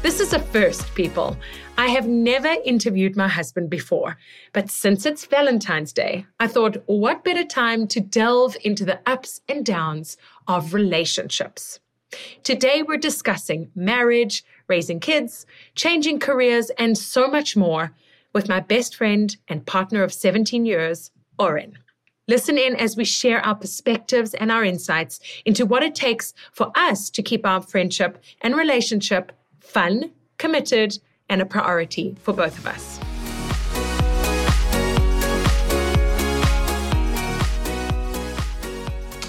This is a first, people. I have never interviewed my husband before, but since it's Valentine's Day, I thought, what better time to delve into the ups and downs of relationships? Today, we're discussing marriage, raising kids, changing careers, and so much more with my best friend and partner of 17 years, Oren. Listen in as we share our perspectives and our insights into what it takes for us to keep our friendship and relationship fun, committed, and a priority for both of us.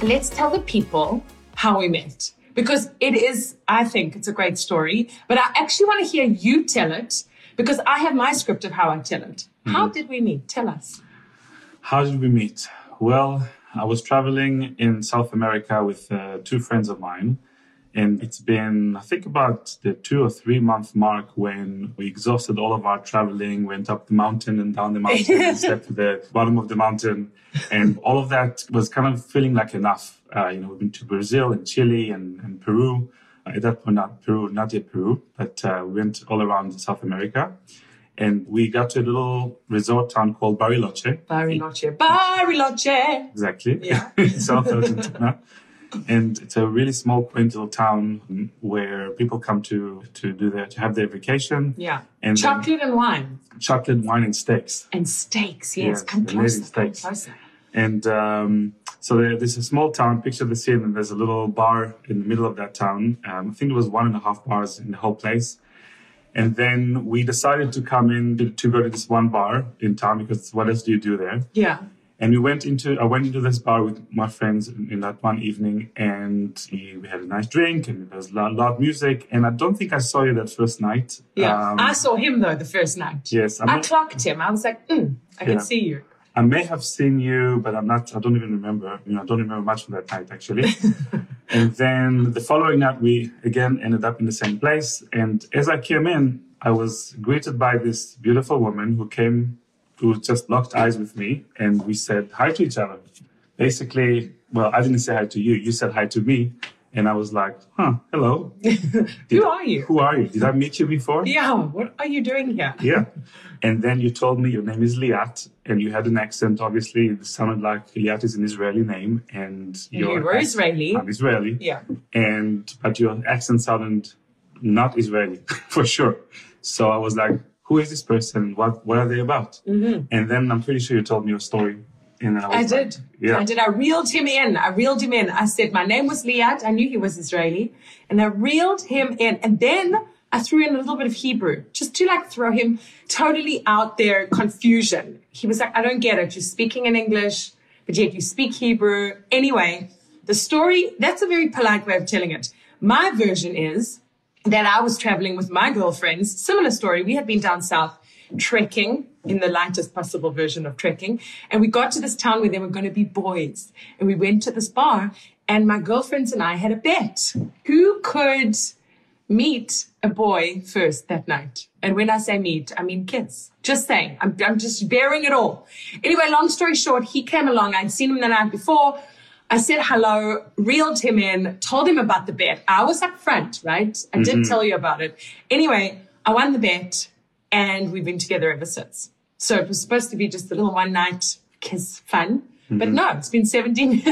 Let's tell the people how we met, because it is, I think it's a great story, but I actually want to hear you tell it, because I have my script of how I tell it. Mm-hmm. How did we meet? Tell us. How did we meet? Well, I was traveling in South America with two friends of mine. And it's been, I think, about the 2 or 3 month mark when we exhausted all of our traveling, went up the mountain and down the mountain and stepped to the bottom of the mountain. And all of that was kind of feeling like enough. We've been to Brazil and Chile and Peru. At that point, not yet Peru, but we went all around South America. And we got to a little resort town called Bariloche. Bariloche! Exactly. Yeah. South Argentina. And it's a really small, quaint little town where people come to have their vacation. Yeah. And chocolate and wine. Chocolate, wine, and steaks. And steaks, yes. Come closer. Steaks. Come closer. And so there's a small town, picture the scene, and there's a little bar in the middle of that town. I think there was 1.5 bars in the whole place. And then we decided to come in to go to this one bar in town, because what else do you do there? Yeah. And I went into this bar with my friends in that one evening, and we had a nice drink, and there was loud music. And I don't think I saw you that first night. Yeah, I saw him though the first night. Yes, I clocked him. I was like, I can see you. I may have seen you, but I don't even remember. I don't remember much from that night actually. And then the following night, we again ended up in the same place. And as I came in, I was greeted by this beautiful woman who just locked eyes with me, and we said hi to each other. Basically, well, I didn't say hi to you. You said hi to me, and I was like, hello. Who are you? Did I meet you before? Yeah, what are you doing here? Yeah. And then you told me your name is Liat, and you had an accent, obviously. It sounded like Liat is an Israeli name. And you were Israeli. I'm Israeli. Yeah. But your accent sounded not Israeli, for sure. So I was like, who is this person? What are they about? Mm-hmm. And then I'm pretty sure you told me your story. And I did. Yeah. I did. I reeled him in. I said my name was Liat. I knew he was Israeli. And I reeled him in. And then I threw in a little bit of Hebrew just to throw him totally out there, confusion. He was like, I don't get it. You're speaking in English, but yet you speak Hebrew. Anyway, the story, that's a very polite way of telling it. My version is that I was traveling with my girlfriends. Similar story. We had been down south trekking, in the lightest possible version of trekking. And we got to this town where there were going to be boys. And we went to this bar, and my girlfriends and I had a bet. Who could meet a boy first that night? And when I say meet, I mean kids. Just saying. I'm just bearing it all. Anyway, long story short, he came along. I'd seen him the night before. I said hello, reeled him in, told him about the bet. I was up front, right? I did tell you about it. Anyway, I won the bet, and we've been together ever since. So it was supposed to be just a little one-night kiss fun. Mm-hmm. But no, it's been 17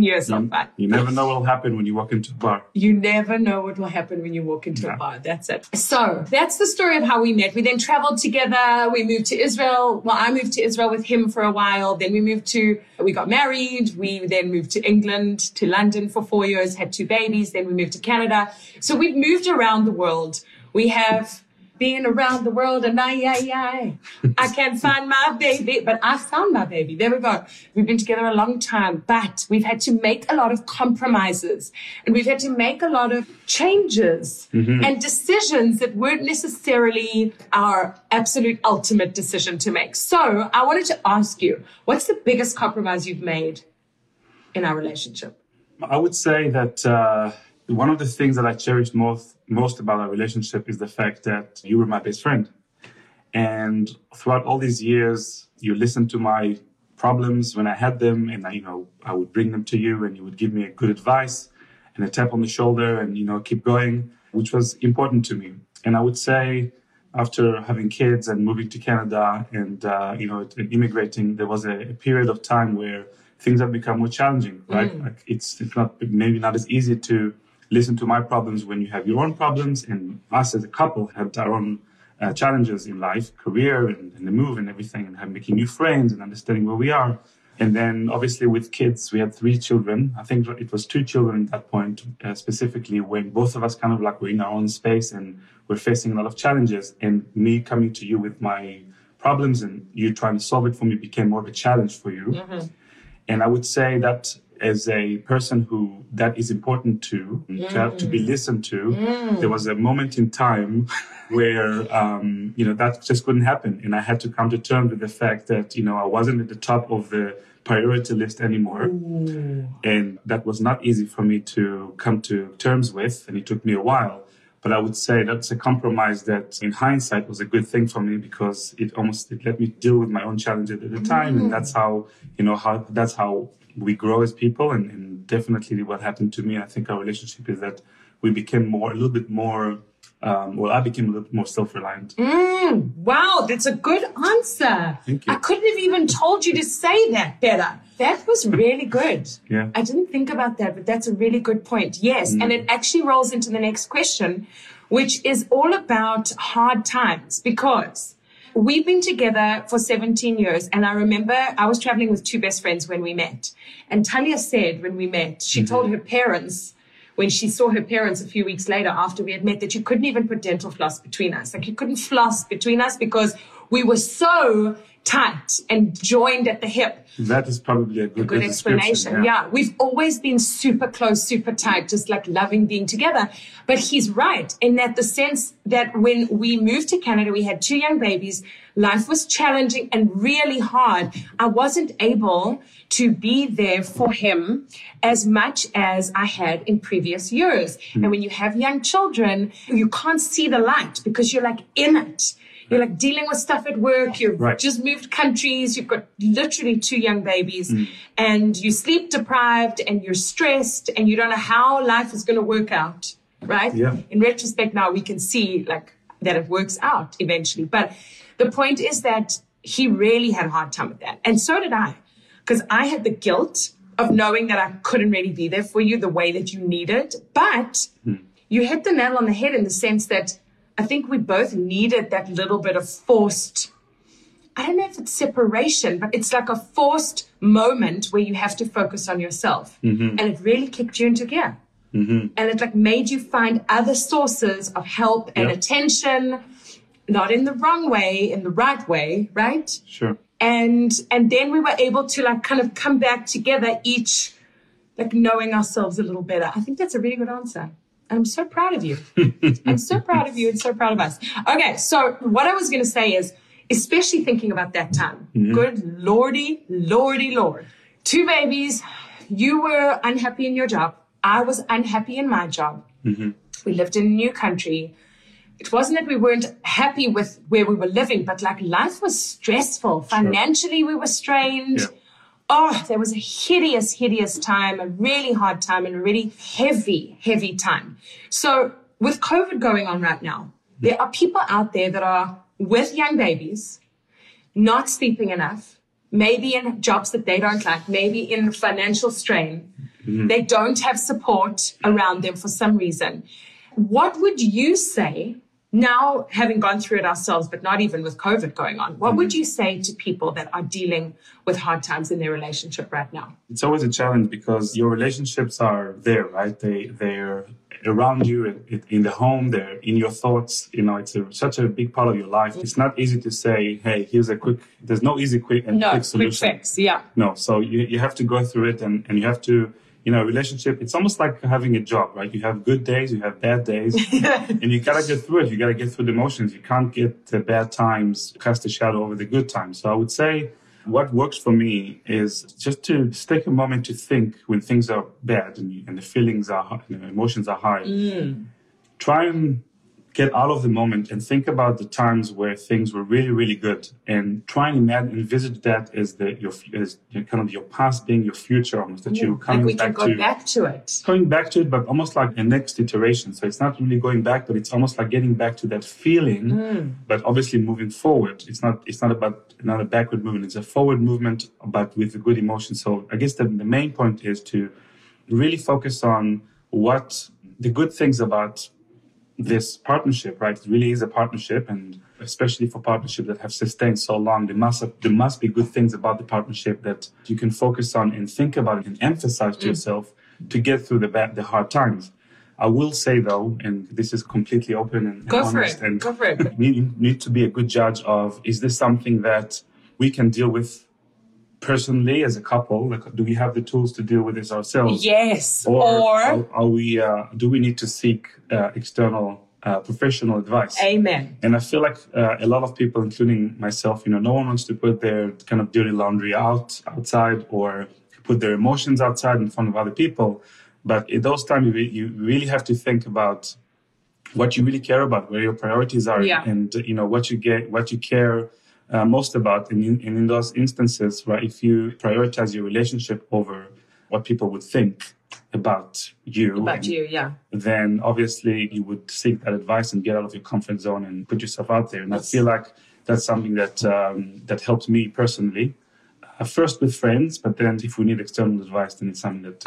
years of fun. You never know what will happen when you walk into a bar. You never know what will happen when you walk into a bar. That's it. So that's the story of how we met. We then traveled together. We moved to Israel. Well, I moved to Israel with him for a while. Then we got married. We then moved to England, to London for 4 years, had 2 babies. Then we moved to Canada. So we've moved around the world. We have Been around the world and I can't find my baby, but I found my baby. There we go. We've been together a long time, but we've had to make a lot of compromises and we've had to make a lot of changes and decisions that weren't necessarily our absolute ultimate decision to make. So I wanted to ask you, what's the biggest compromise you've made in our relationship? I would say that one of the things that I cherished most about our relationship is the fact that you were my best friend. And throughout all these years, you listened to my problems when I had them, and I would bring them to you, and you would give me a good advice and a tap on the shoulder and, keep going, which was important to me. And I would say after having kids and moving to Canada and, immigrating, there was a period of time where things have become more challenging, right? Like it's not maybe not as easy to listen to my problems when you have your own problems, and us as a couple had our own challenges in life, career and the move and everything, and making new friends and understanding where we are. And then obviously with kids, we had three children. I think it was two children at that point, specifically when both of us kind of like were in our own space and we're facing a lot of challenges, and me coming to you with my problems and you trying to solve it for me became more of a challenge for you. And I would say that as a person who that is important to have to be listened to, there was a moment in time where, that just couldn't happen. And I had to come to terms with the fact that, I wasn't at the top of the priority list anymore. And that was not easy for me to come to terms with. And it took me a while. But I would say that's a compromise that in hindsight was a good thing for me, because it let me deal with my own challenges at the time. And that's how, that's how we grow as people. And definitely what happened to me, I think our relationship is that we became I became a little bit more self-reliant. Wow, that's a good answer. Thank you. I couldn't have even told you to say that better. That was really good. Yeah. I didn't think about that, but that's a really good point. Yes, and it actually rolls into the next question, which is all about hard times, because we've been together for 17 years. And I remember I was traveling with two best friends when we met. And Talia said when we met, she told her parents, when she saw her parents a few weeks later after we had met, that you couldn't even put dental floss between us. Like you couldn't floss between us because we were so tight and joined at the hip. That is probably a good explanation. Yeah. We've always been super close, super tight, just like loving being together. But he's right in that the sense that when we moved to Canada, we had two young babies. Life was challenging and really hard. I wasn't able to be there for him as much as I had in previous years. And when you have young children, you can't see the light because you're like in it. You're like dealing with stuff at work. You've just moved countries. You've got literally two young babies and you're sleep deprived and you're stressed and you don't know how life is going to work out, right? Yeah. In retrospect now, we can see like that it works out eventually. But the point is that he really had a hard time with that. And so did I, because I had the guilt of knowing that I couldn't really be there for you the way that you needed. But you hit the nail on the head in the sense that I think we both needed that little bit of forced, I don't know if it's separation, but it's like a forced moment where you have to focus on yourself. And it really kicked you into gear. And it like made you find other sources of help and attention, not in the wrong way, in the right way, right? Sure. And then we were able to like kind of come back together, each like knowing ourselves a little better. I think that's a really good answer. I'm so proud of you. I'm so proud of you and so proud of us. Okay, so what I was going to say is, especially thinking about that time, good lordy, two babies, you were unhappy in your job. I was unhappy in my job. We lived in a new country. It wasn't that we weren't happy with where we were living, but like life was stressful. Financially, we were strained. Oh, there was a hideous, hideous time, a really hard time and a really heavy, heavy time. So with COVID going on right now, there are people out there that are with young babies, not sleeping enough, maybe in jobs that they don't like, maybe in financial strain. They don't have support around them for some reason. What would you say now, having gone through it ourselves, but not even with COVID going on, what would you say to people that are dealing with hard times in their relationship right now? It's always a challenge because your relationships are there, right? They're around you, in the home, there, in your thoughts. You know, it's such a big part of your life. It's not easy to say, hey, here's a quick, there's no easy, quick solution. Quick fix, yeah. No, so you have to go through it and you have to, you know, a relationship, it's almost like having a job, right? You have good days, you have bad days, and you got to get through it. You got to get through the motions. You can't get the bad times cast a shadow over the good times. So I would say what works for me is just to take a moment to think when things are bad and the feelings are, you know, emotions are high. Mm. Try and get out of the moment and think about the times where things were really, really good, and try and envisage that as kind of your past being your future, almost that you're coming like back to. We can go back to it. Going back to it, but almost like the next iteration. So it's not really going back, but it's almost like getting back to that feeling, but obviously moving forward. It's not a backward movement. It's a forward movement, but with a good emotion. So I guess the main point is to really focus on what the good things about this partnership, right? It really is a partnership, and especially for partnerships that have sustained so long, there must be good things about the partnership that you can focus on and think about it and emphasize to yourself to get through the hard times. I will say, though, and this is completely open and honest, and you need to be a good judge of, is this something that we can deal with personally as a couple? Like, do we have the tools to deal with this ourselves? Yes. Or do we need to seek external professional advice? Amen. And I feel like a lot of people, including myself, you know, no one wants to put their kind of dirty laundry outside or put their emotions outside in front of other people. But at those times, you really have to think about what you really care about, where your priorities are, and, you know, what you care most about. And in those instances, right, if you prioritize your relationship over what people would think about you, then obviously you would seek that advice and get out of your comfort zone and put yourself out there. And yes, I feel like that's something that helped me personally. First with friends, but then if we need external advice, then it's something that...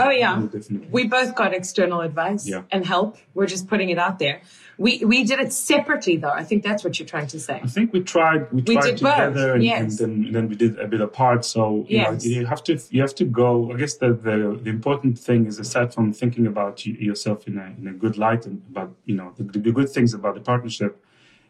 We both got external advice and help. We're just putting it out there. We did it separately, though. I think that's what you're trying to say. I think we tried together, and then we did a bit apart. So you know, you have to go. I guess the important thing is, aside from thinking about yourself in a good light and about, you know, the good things about the partnership,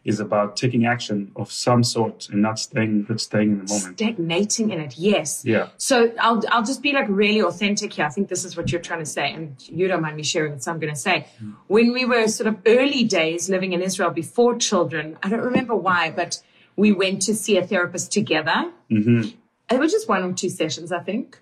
is about taking action of some sort and not staying in the moment. Stagnating in it, yes. Yeah. So I'll just be like really authentic here. I think this is what you're trying to say, and you don't mind me sharing it, so I'm going to say. When we were sort of early days living in Israel before children, I don't remember why, but we went to see a therapist together. Mm-hmm. It was just one or two sessions, I think.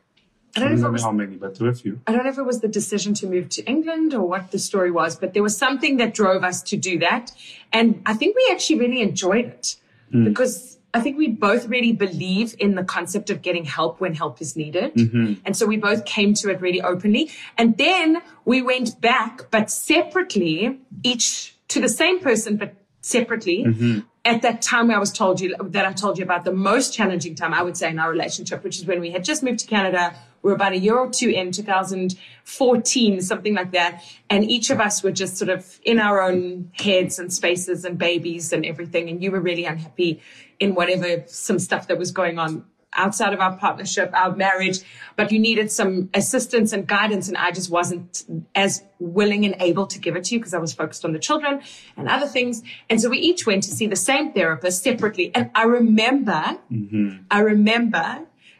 I don't know how many, but there were a few. I don't know if it was the decision to move to England or what the story was, but there was something that drove us to do that. And I think we actually really enjoyed it because I think we both really believe in the concept of getting help when help is needed. Mm-hmm. And so we both came to it really openly. And then we went back, but separately, each to the same person, but separately. Mm-hmm. At that time I told you about the most challenging time, I would say, in our relationship, which is when we had just moved to Canada. We were about a year or two in, 2014, something like that. And each of us were just sort of in our own heads and spaces and babies and everything. And you were really unhappy in whatever, some stuff that was going on outside of our partnership, our marriage, but you needed some assistance and guidance. And I just wasn't as willing and able to give it to you because I was focused on the children and other things. And so we each went to see the same therapist separately. And I remember,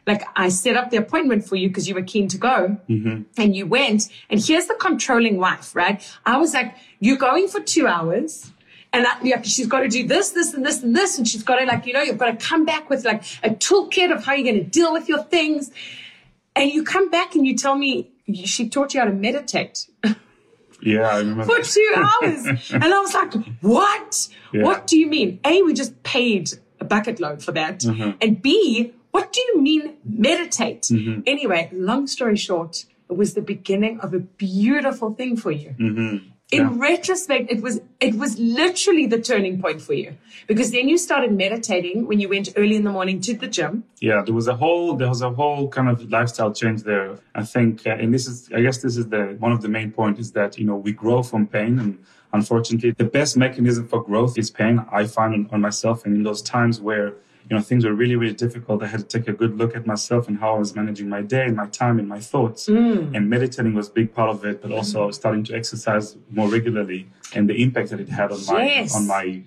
like, I set up the appointment for you because you were keen to go and you went. And here's the controlling wife, right? I was like, you're going for 2 hours. And she's got to do this, this, and this, and this. And she's got to, like, you know, you've got to come back with, like, a toolkit of how you're going to deal with your things. And you come back and you tell me she taught you how to meditate. Yeah, I remember. For 2 hours. And I was like, what? Yeah. What do you mean? A, we just paid a bucket load for that. Mm-hmm. And B, what do you mean meditate? Mm-hmm. Anyway, long story short, it was the beginning of a beautiful thing for you. Mm-hmm. In retrospect, it was literally the turning point for you, because then you started meditating when you went early in the morning to the gym. Yeah, there was a whole kind of lifestyle change there, I think. And I guess this is one of the main points is that, you know, we grow from pain. And unfortunately, the best mechanism for growth is pain, I find on myself. And in those times where you know, things were really, really difficult. I had to take a good look at myself and how I was managing my day and my time and my thoughts. And meditating was a big part of it, but also I was starting to exercise more regularly, and the impact that it had on my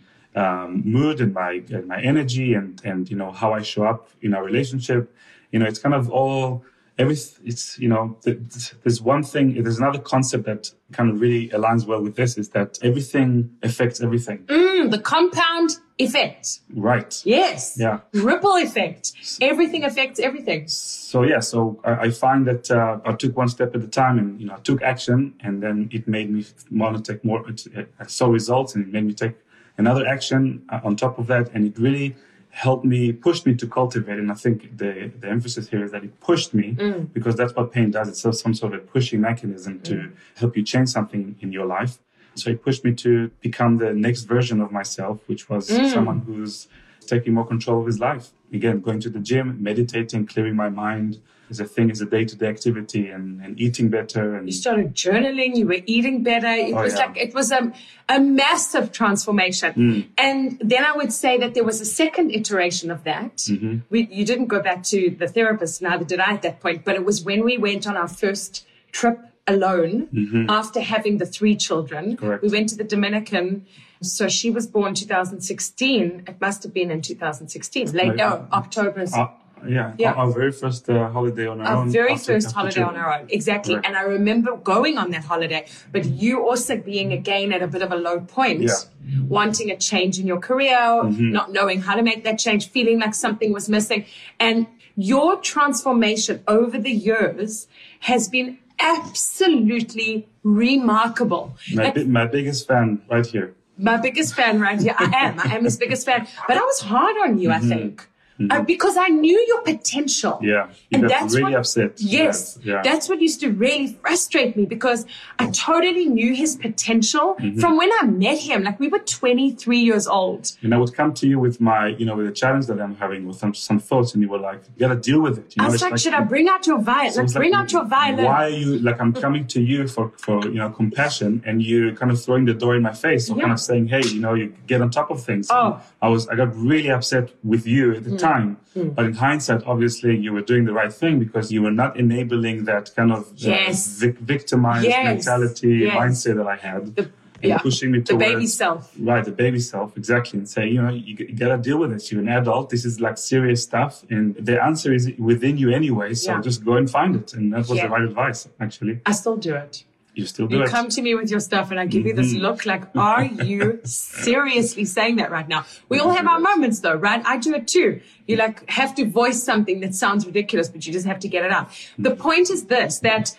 mood and my energy and, you know, how I show up in our relationship. You know, it's kind of all... It's, you know, there's one thing, there's another concept that kind of really aligns well with this, is that everything affects everything. The compound effect. Right. Yes. Yeah. Ripple effect. Everything affects everything. So, yeah, so I find that I took one step at a time and, you know, I took action, and then it made me want to take more, I saw results, and it made me take another action on top of that, and it really... helped me, pushed me to cultivate. And I think the emphasis here is that it pushed me, because that's what pain does. It's some sort of a pushing mechanism to help you change something in your life. So it pushed me to become the next version of myself, which was someone who's taking more control of his life. Again, going to the gym, meditating, clearing my mind is a thing, is a day-to-day activity, and eating better. And you started journaling, you were eating better. It was a massive transformation. And then I would say that there was a second iteration of that. You didn't go back to the therapist, neither did I at that point, but it was when we went on our first trip alone after having the three children. Correct. We went to the Dominican. So she was born 2016. It must have been in 2016. October. Our very first holiday on our own. Our very first holiday on our own, exactly. Correct. And I remember going on that holiday, but you also being again at a bit of a low point, wanting a change in your career, not knowing how to make that change, feeling like something was missing. And your transformation over the years has been absolutely remarkable. My biggest fan right here. My biggest fan right here. I am his biggest fan. But I was hard on you, I think. Because I knew your potential. Yeah. And that's really upset. Yes. Yeah. That's what used to really frustrate me, because I totally knew his potential from when I met him. Like, we were 23 years old. And I would come to you with with a challenge that I'm having, with some thoughts, and you were like, you got to deal with it. You know, I was like, should I bring out your violence? So bring out your violence. Why are you, like, I'm coming to you for you know, compassion, and you're kind of throwing the door in my face, or kind of saying, hey, you know, you get on top of things. Oh. I got really upset with you at the time. But in hindsight, obviously, you were doing the right thing, because you were not enabling that kind of victimized mentality mindset that I had. Pushing me towards the baby self. Right, the baby self, exactly. And say, you know, you got to deal with this. You're an adult. This is like serious stuff. And the answer is within you anyway. So just go and find it. And that was the right advice, actually. I still do it. You still do it. You come to me with your stuff, and I give you this look like, are you seriously saying that right now? We all have our moments, though, right? I do it too. You like have to voice something that sounds ridiculous, but you just have to get it out. The point is this, that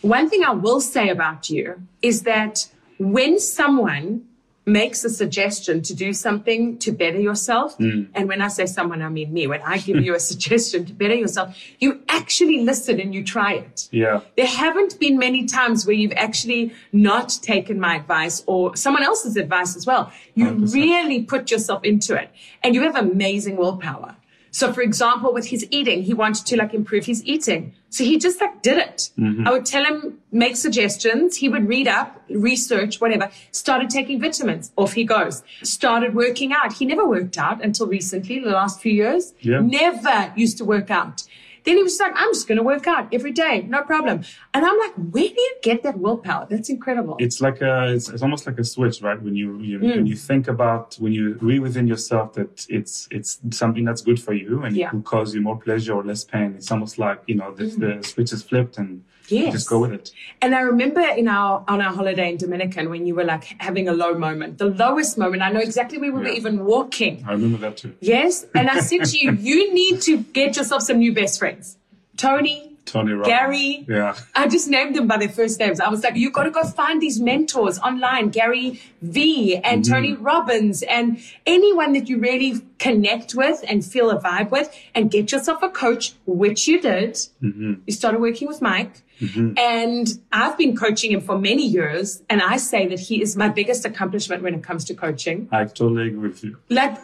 one thing I will say about you is that when someone makes a suggestion to do something to better yourself, and when I say someone, I mean me, when I give you a suggestion to better yourself, you actually listen and you try it. Yeah. There haven't been many times where you've actually not taken my advice or someone else's advice as well. You 100%. Really put yourself into it, and you have amazing willpower. So, for example, with his eating, he wanted to like improve his eating. So he just like did it. I would tell him, make suggestions. He would read up, research, whatever. Started taking vitamins. Off he goes. Started working out. He never worked out until recently, the last few years. Yeah. Never used to work out. Then he was like, I'm just going to work out every day. No problem. And I'm like, where do you get that willpower? That's incredible. It's like it's almost like a switch, right? When you think about, when you agree within yourself that it's something that's good for you, and it will cause you more pleasure or less pain. It's almost like, you know, the switch is flipped, and you just go with it. And I remember on our holiday in Dominican, when you were like having a low moment, the lowest moment. I know exactly where we were even walking. I remember that too. Yes. And I said to you, you need to get yourself some new best friends. Tony Robbins. Gary. Yeah. I just named them by their first names. I was like, you've got to go find these mentors online, Gary V and Tony Robbins and anyone that you really connect with and feel a vibe with, and get yourself a coach, which you did. You started working with Mike. And I've been coaching him for many years, and I say that he is my biggest accomplishment when it comes to coaching. I totally agree with you. Like,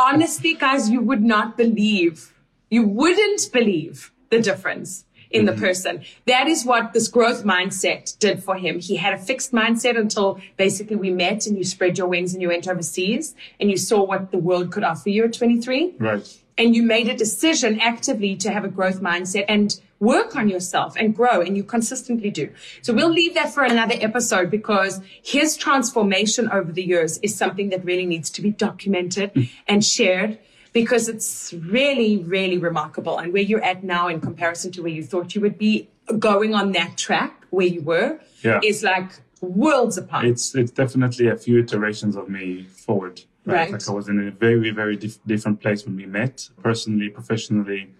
honestly, guys, you would not believe. You wouldn't believe the difference in the person. That is what this growth mindset did for him. He had a fixed mindset until basically we met, and you spread your wings and you went overseas and you saw what the world could offer you at 23. Right. and you made a decision actively to have a growth mindset and work on yourself and grow, and you consistently do. So we'll leave that for another episode, because his transformation over the years is something that really needs to be documented and shared, because it's really, really remarkable. And where you're at now in comparison to where you thought you would be going on that track where you were is like worlds apart. It's definitely a few iterations of me forward. Right. Like I was in a very, very different place when we met, personally, professionally.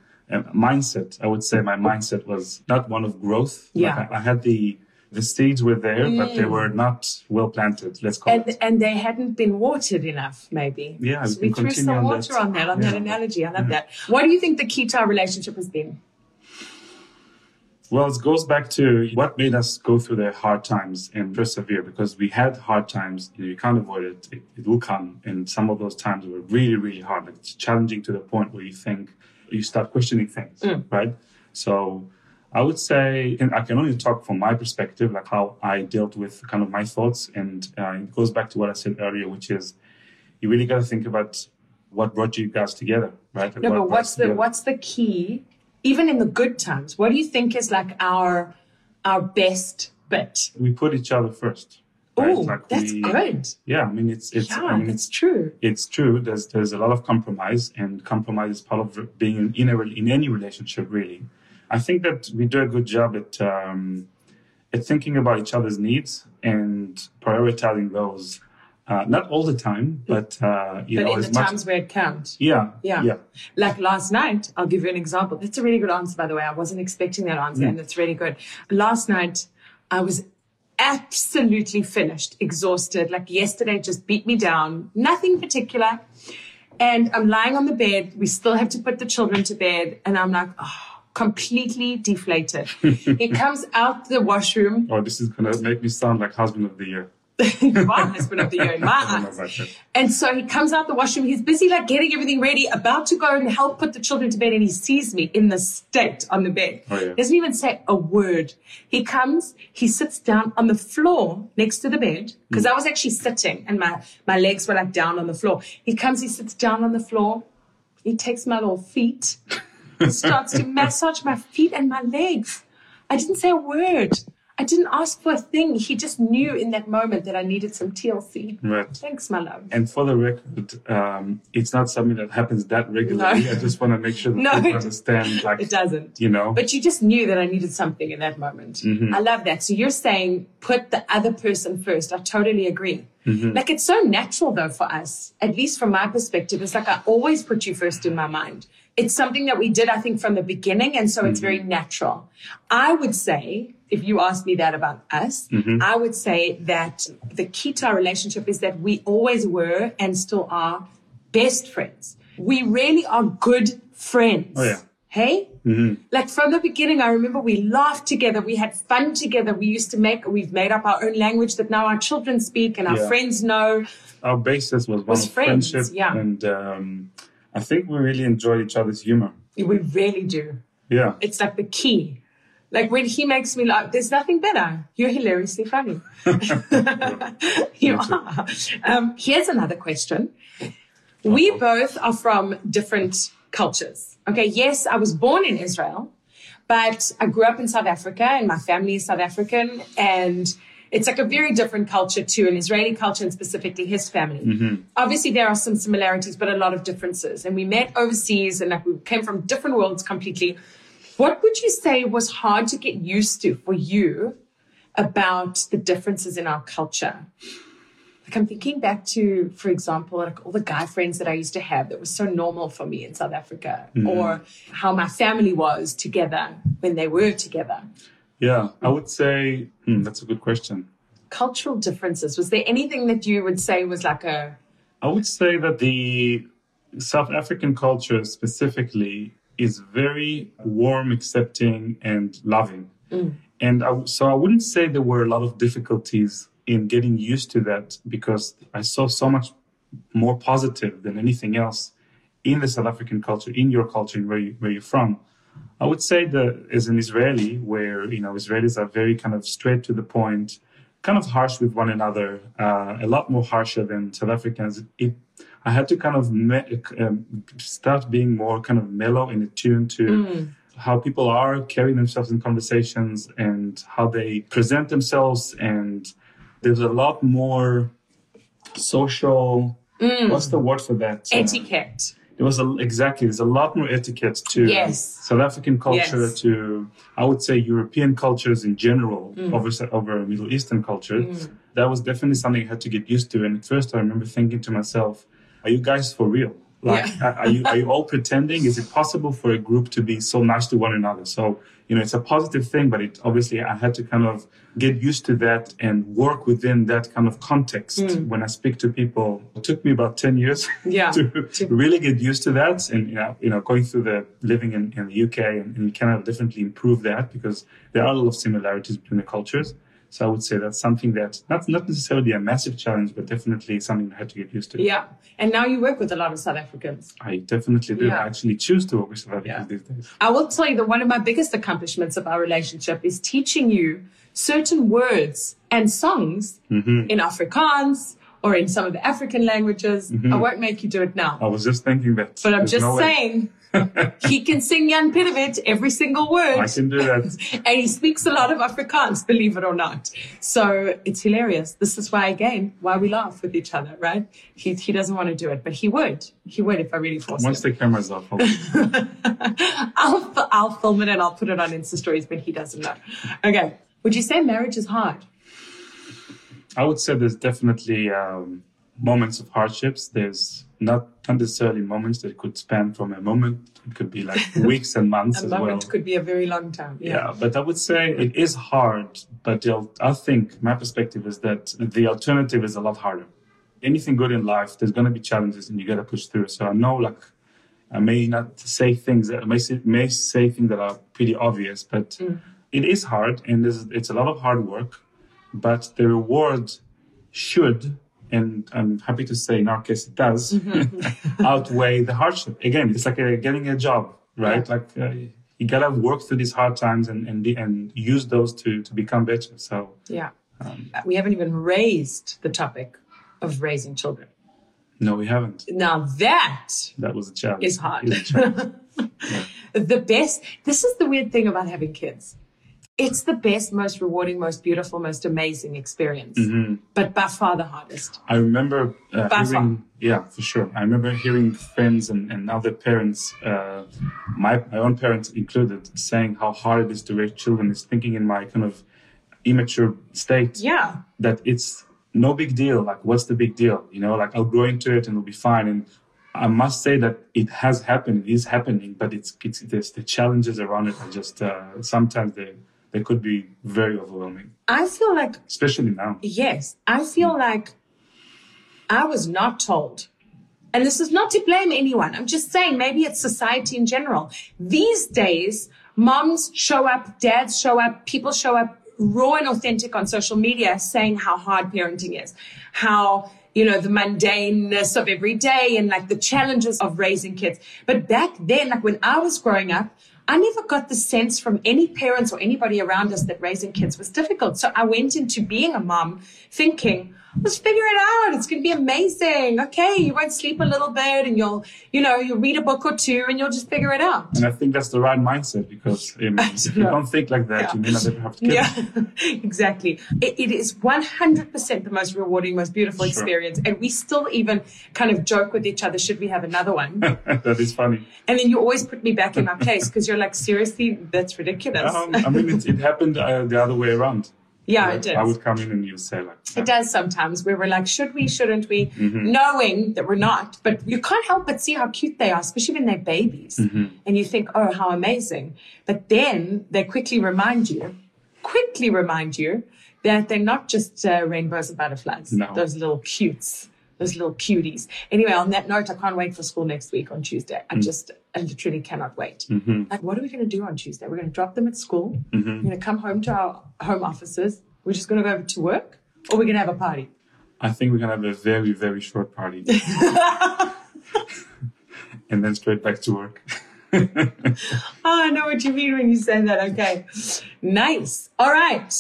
Mindset, I would say my mindset was not one of growth. Yeah. Like I had the seeds were there, but they were not well planted, let's call it. And they hadn't been watered enough, maybe. Yeah, so we threw some water on that analogy. I love that. What do you think the key to our relationship has been? Well, it goes back to what made us go through the hard times and persevere, because we had hard times. You can't avoid it. It will come. And some of those times were really, really hard. Like it's challenging to the point where you think, you start questioning things, right? So I would say, and I can only talk from my perspective, like how I dealt with kind of my thoughts. And it goes back to what I said earlier, which is you really got to think about what brought you guys together, right? No, but what's the key, even in the good times? What do you think is like our best bit? We put each other first. Right? Oh, like that's good. Yeah, I mean, it's true. It's true. There's a lot of compromise, and compromise is part of being in any relationship, really. I think that we do a good job at thinking about each other's needs and prioritizing those. Not all the time, but in the times where it counts. Yeah. Like last night, I'll give you an example. That's a really good answer, by the way. I wasn't expecting that answer, and it's really good. Last night, I was absolutely finished, exhausted, like yesterday just beat me down, nothing particular. And I'm lying on the bed. We still have to put the children to bed. And I'm like, completely deflated. He comes out the washroom. Oh, this is going to make me sound like husband of the year. My husband of the year in my eyes. And so he comes out the washroom. He's busy like getting everything ready, about to go and help put the children to bed. And he sees me in the state on the bed. Oh, yeah. Doesn't even say a word. He comes, he sits down on the floor next to the bed, because I was actually sitting and my legs were like down on the floor. He comes, he sits down on the floor. He takes my little feet, starts to massage my feet and my legs. I didn't say a word. I didn't ask for a thing. He just knew in that moment that I needed some TLC. Right. Thanks, my love. And for the record, it's not something that happens that regularly. No. I just want to make sure that people understand. Like, it doesn't. You know. But you just knew that I needed something in that moment. Mm-hmm. I love that. So you're saying put the other person first. I totally agree. Mm-hmm. Like it's so natural though for us, at least from my perspective. It's like I always put you first in my mind. It's something that we did, I think, from the beginning. And so it's very natural. I would say, if you asked me that about us, I would say that the key to our relationship is that we always were and still are best friends. We really are good friends. Oh, yeah. Hey? Mm-hmm. Like from the beginning, I remember we laughed together. We had fun together. We've made up our own language that now our children speak and our friends know. Our basis was one of friendship. Yeah. And, I think we really enjoy each other's humor. We really do. Yeah. It's like the key. Like when he makes me laugh, there's nothing better. You're hilariously funny. You are. Here's another question. We both are from different cultures. Okay. Yes, I was born in Israel, but I grew up in South Africa and my family is South African. And it's like a very different culture to an Israeli culture, and specifically his family. Mm-hmm. Obviously, there are some similarities, but a lot of differences. And we met overseas and like we came from different worlds completely. What would you say was hard to get used to for you about the differences in our culture? Like I'm thinking back to, for example, like all the guy friends that I used to have that was so normal for me in South Africa, or how my family was together when they were together. Yeah, I would say that's a good question. Cultural differences. Was there anything that you would say was like a... I would say that the South African culture specifically is very warm, accepting and loving. And so I wouldn't say there were a lot of difficulties in getting used to that, because I saw so much more positive than anything else in the South African culture, in your culture, in where you're from. I would say that as an Israeli, where, Israelis are very kind of straight to the point, kind of harsh with one another, a lot more harsher than South Africans. I had to kind of start being more kind of mellow and attuned to how people are carrying themselves in conversations and how they present themselves. And there's a lot more social, what's the word for that? Etiquette. There's a lot more etiquette to South African culture, to, I would say, European cultures in general, over Middle Eastern culture. That was definitely something I had to get used to. And at first I remember thinking to myself, are you guys for real? Like, are you all pretending? Is it possible for a group to be so nice to one another? So, you know, it's a positive thing, but it obviously I had to kind of get used to that and work within that kind of context when I speak to people. It took me about 10 years to really get used to that. And, you know, going through living in the UK and Canada definitely improved that because there are a lot of similarities between the cultures. So I would say that's something that's not necessarily a massive challenge, but definitely something I had to get used to. Yeah. And now you work with a lot of South Africans. I definitely do. Yeah. I actually choose to work with South Africans these days. I will tell you that one of my biggest accomplishments of our relationship is teaching you certain words and songs in Afrikaans or in some of the African languages. I won't make you do it now. I was just thinking that. But I'm just saying... he can sing Jan Pierewiet every single word. I can do that. And he speaks a lot of Afrikaans, believe it or not. So it's hilarious. This is why, again, we laugh with each other, right? He doesn't want to do it, but he would. He would if I really forced him. Once the camera's off. I'll film it and I'll put it on Insta stories, but he doesn't know. Okay. Would you say marriage is hard? I would say there's definitely moments of hardships. There's not necessarily moments that could span from a moment. It could be like weeks and months as well. A moment could be a very long time. Yeah, but I would say it is hard. But I think my perspective is that the alternative is a lot harder. Anything good in life, there's going to be challenges and you got to push through. So I know I may say things that are pretty obvious, but it is hard and it's a lot of hard work. But the reward should... and I'm happy to say in our case it does, outweigh the hardship. Again, it's like getting a job, right? Yeah. Like you got to work through these hard times and use those to become better. So yeah. We haven't even raised the topic of raising children. No, we haven't. Now that was a challenge. It's hard. It is a challenge. Yeah. This is the weird thing about having kids. It's the best, most rewarding, most beautiful, most amazing experience, but by far the hardest. I remember hearing friends and other parents, my own parents included, saying how hard it is to raise children. Is thinking in my kind of immature state that it's no big deal. Like, what's the big deal? You know, like I'll grow into it and it'll be fine. And I must say that it has happened. It is happening, but there's the challenges around it are just sometimes they... they could be very overwhelming. I feel like... especially now. Yes. I feel like I was not told. And this is not to blame anyone. I'm just saying maybe it's society in general. These days, moms show up, dads show up, people show up raw and authentic on social media saying how hard parenting is, how... you know, the mundaneness of every day and like the challenges of raising kids. But back then, like when I was growing up, I never got the sense from any parents or anybody around us that raising kids was difficult. So I went into being a mom thinking, let's figure it out. It's going to be amazing. Okay, you won't sleep a little bit and you'll read a book or two and you'll just figure it out. And I think that's the right mindset because if you don't think like that, you may not ever have kids. Yeah, exactly. It is 100% the most rewarding, most beautiful experience. And we still even kind of joke with each other, should we have another one? That is funny. And then you always put me back in my place because you're like, seriously, that's ridiculous. I mean, it happened the other way around. Yeah, it does. I would come in and you say like that. It does sometimes where we're like, should we, shouldn't we, knowing that we're not. But you can't help but see how cute they are, especially when they're babies. And you think, oh, how amazing. But then they quickly remind you that they're not just rainbows and butterflies. No. Those little cuties. Anyway, on that note, I can't wait for school next week on Tuesday. I literally cannot wait. Like, what are we going to do on Tuesday? We're going to drop them at school. We're going to come home to our home offices. We're just going to go over to work, or we're going to have a party. I think we're going to have a very, very short party. And then straight back to work. Oh, I know what you mean when you say that. Okay. Nice. All right.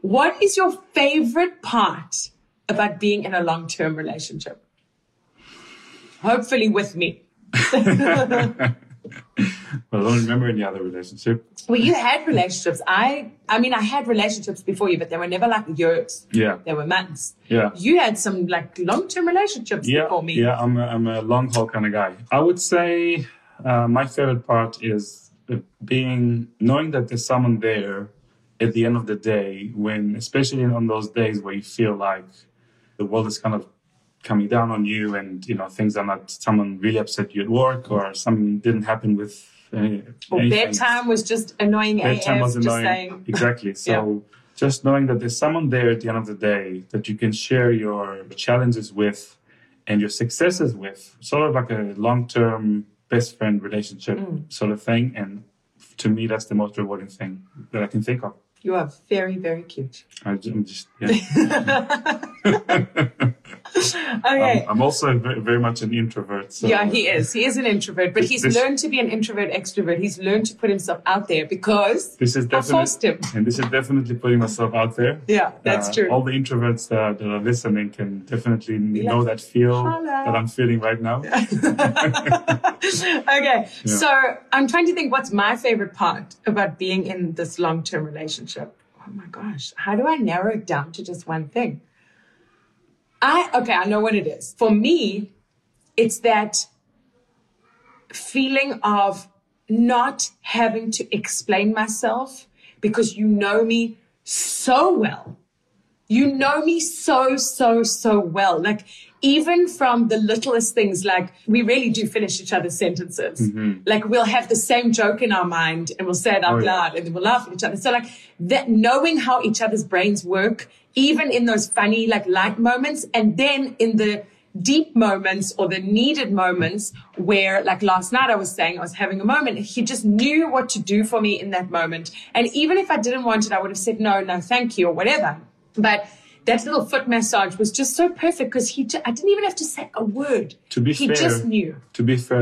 What is your favorite part about being in a long-term relationship? Hopefully with me. Well, I don't remember any other relationship. Well, you had relationships. I mean, I had relationships before you, but they were never like years. Yeah. They were months. Yeah. You had some like long-term relationships before me. Yeah, I'm a long haul kind of guy. I would say my favorite part is knowing that there's someone there at the end of the day, when, especially on those days where you feel like the world is kind of coming down on you and, you know, things are not, someone really upset you at work or something didn't happen with anything. Bedtime was just annoying. Bedtime was annoying. Just saying. Exactly. So just knowing that there's someone there at the end of the day that you can share your challenges with and your successes with, sort of like a long-term best friend relationship sort of thing. And to me, that's the most rewarding thing that I can think of. You are very, very cute. I'm just Okay. I'm also very much an introvert. So. Yeah, he is. He is an introvert, but he's learned to be an introvert extrovert. He's learned to put himself out there because I forced him. And this is definitely putting myself out there. Yeah, that's true. All the introverts that are listening can definitely know that feel that I'm feeling right now. Okay, so I'm trying to think what's my favorite part about being in this long-term relationship. Oh my gosh, how do I narrow it down to just one thing? I know what it is. For me, it's that feeling of not having to explain myself because you know me so well. You know me so, so, so well. Like, even from the littlest things, like, we really do finish each other's sentences. Mm-hmm. Like, we'll have the same joke in our mind and we'll say it out loud and then we'll laugh at each other. So, like, that, knowing how each other's brains work, even in those funny, like, light moments, and then in the deep moments or the needed moments where, like last night I was saying, I was having a moment. He just knew what to do for me in that moment. And even if I didn't want it, I would have said, no, thank you or whatever. But that little foot massage was just so perfect because I didn't even have to say a word. To be fair,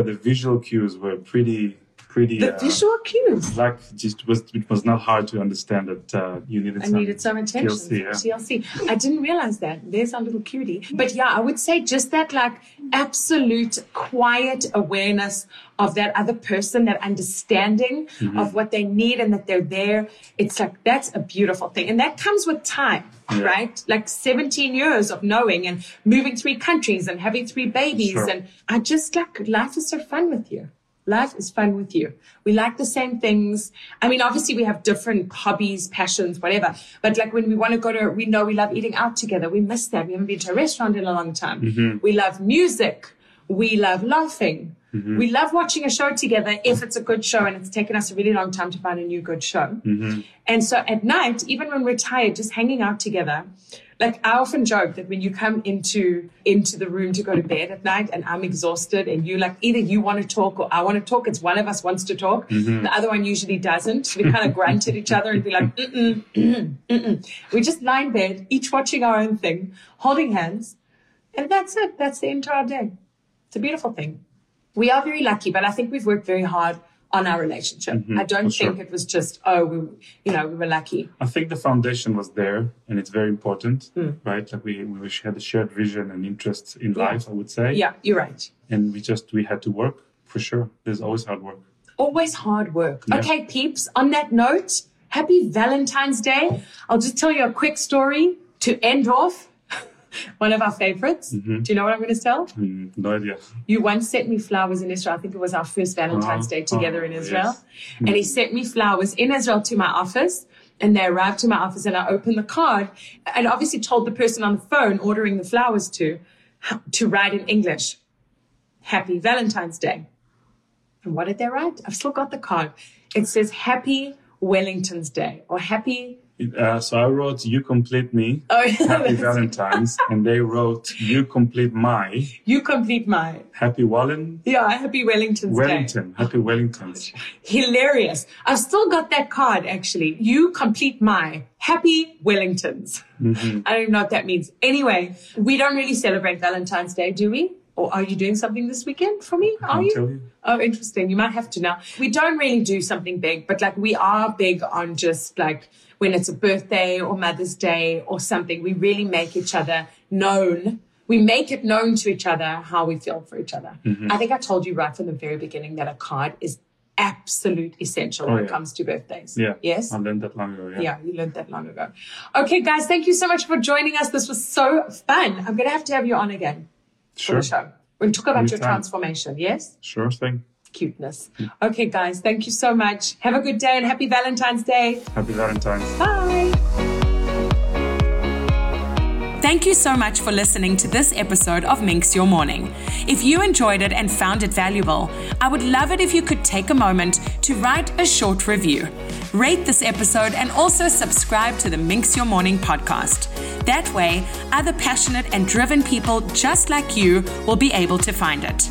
the visual cues were pretty. The visual cues. Like, it was not hard to understand that you needed. I needed some attention. TLC. I didn't realize that. There's our little cutie. But yeah, I would say just that, like, absolute quiet awareness of that other person, that understanding of what they need and that they're there. It's like, that's a beautiful thing. And that comes with time, right? Like 17 years of knowing and moving 3 countries and having 3 babies. Sure. And I just, like, life is so fun with you. Life is fun with you. We like the same things. I mean, obviously we have different hobbies, passions, whatever. But like when we want to we know we love eating out together. We miss that. We haven't been to a restaurant in a long time. Mm-hmm. We love music. We love laughing. Mm-hmm. We love watching a show together if it's a good show, and it's taken us a really long time to find a new good show. Mm-hmm. And so at night, even when we're tired, just hanging out together. Like, I often joke that when you come into the room to go to bed at night and I'm exhausted and you, like, either you want to talk or I want to talk. It's one of us wants to talk. Mm-hmm. The other one usually doesn't. We kind of grunt at each other and be like, mm-mm, mm-mm, mm-mm. We just lie in bed, each watching our own thing, holding hands. And that's it. That's the entire day. It's a beautiful thing. We are very lucky, but I think we've worked very hard on our relationship. Mm-hmm. I don't think it was just, we were lucky. I think the foundation was there, and it's very important, right? Like we had a shared vision and interest in life, I would say. Yeah, you're right. And we had to work, for sure. There's always hard work. Always hard work. Yeah. Okay, peeps, on that note, happy Valentine's Day. I'll just tell you a quick story to end off. One of our favorites. Mm-hmm. Do you know what I'm going to tell? No idea. You once sent me flowers in Israel. I think it was our first Valentine's Day together in Israel. Yes. And he sent me flowers in Israel to my office. And they arrived to my office and I opened the card and obviously told the person on the phone ordering the flowers to write in English, Happy Valentine's Day. And what did they write? I've still got the card. It says Happy Wellington's Day or Happy... So I wrote, you complete me, happy Valentine's, and they wrote, you complete my, happy Wallen. Yeah, happy Wellington's Wellington, day. Happy Wellington's. Hilarious. I've still got that card, actually. You complete my, happy Wellington's. Mm-hmm. I don't even know what that means. Anyway, we don't really celebrate Valentine's Day, do we? Or are you doing something this weekend for me? Are you? Oh, interesting. You might have to now. We don't really do something big, but like we are big on just like when it's a birthday or Mother's Day or something, we really make each other known. We make it known to each other how we feel for each other. Mm-hmm. I think I told you right from the very beginning that a card is absolute essential when it comes to birthdays. Yeah. Yes? I learned that long ago. Yeah. Yeah, you learned that long ago. Okay, guys, thank you so much for joining us. This was so fun. I'm going to have you on again. Sure. For the show. We'll talk about your transformation, yes? Sure thing. Cuteness. Okay, guys, thank you so much. Have a good day and happy Valentine's Day. Happy Valentine's. Bye. Thank you so much for listening to this episode of Minx Your Morning. If you enjoyed it and found it valuable, I would love it if you could take a moment to write a short review. Rate this episode and also subscribe to the Minx Your Morning podcast. That way, other passionate and driven people just like you will be able to find it.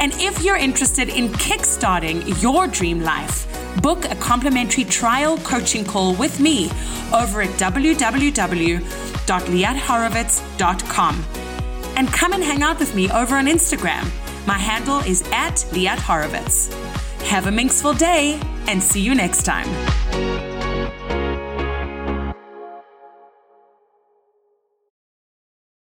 And if you're interested in kickstarting your dream life, book a complimentary trial coaching call with me over at www.liathorovitz.com. And come and hang out with me over on Instagram. My handle is @LiatHorovitz. Have a minxful day and see you next time.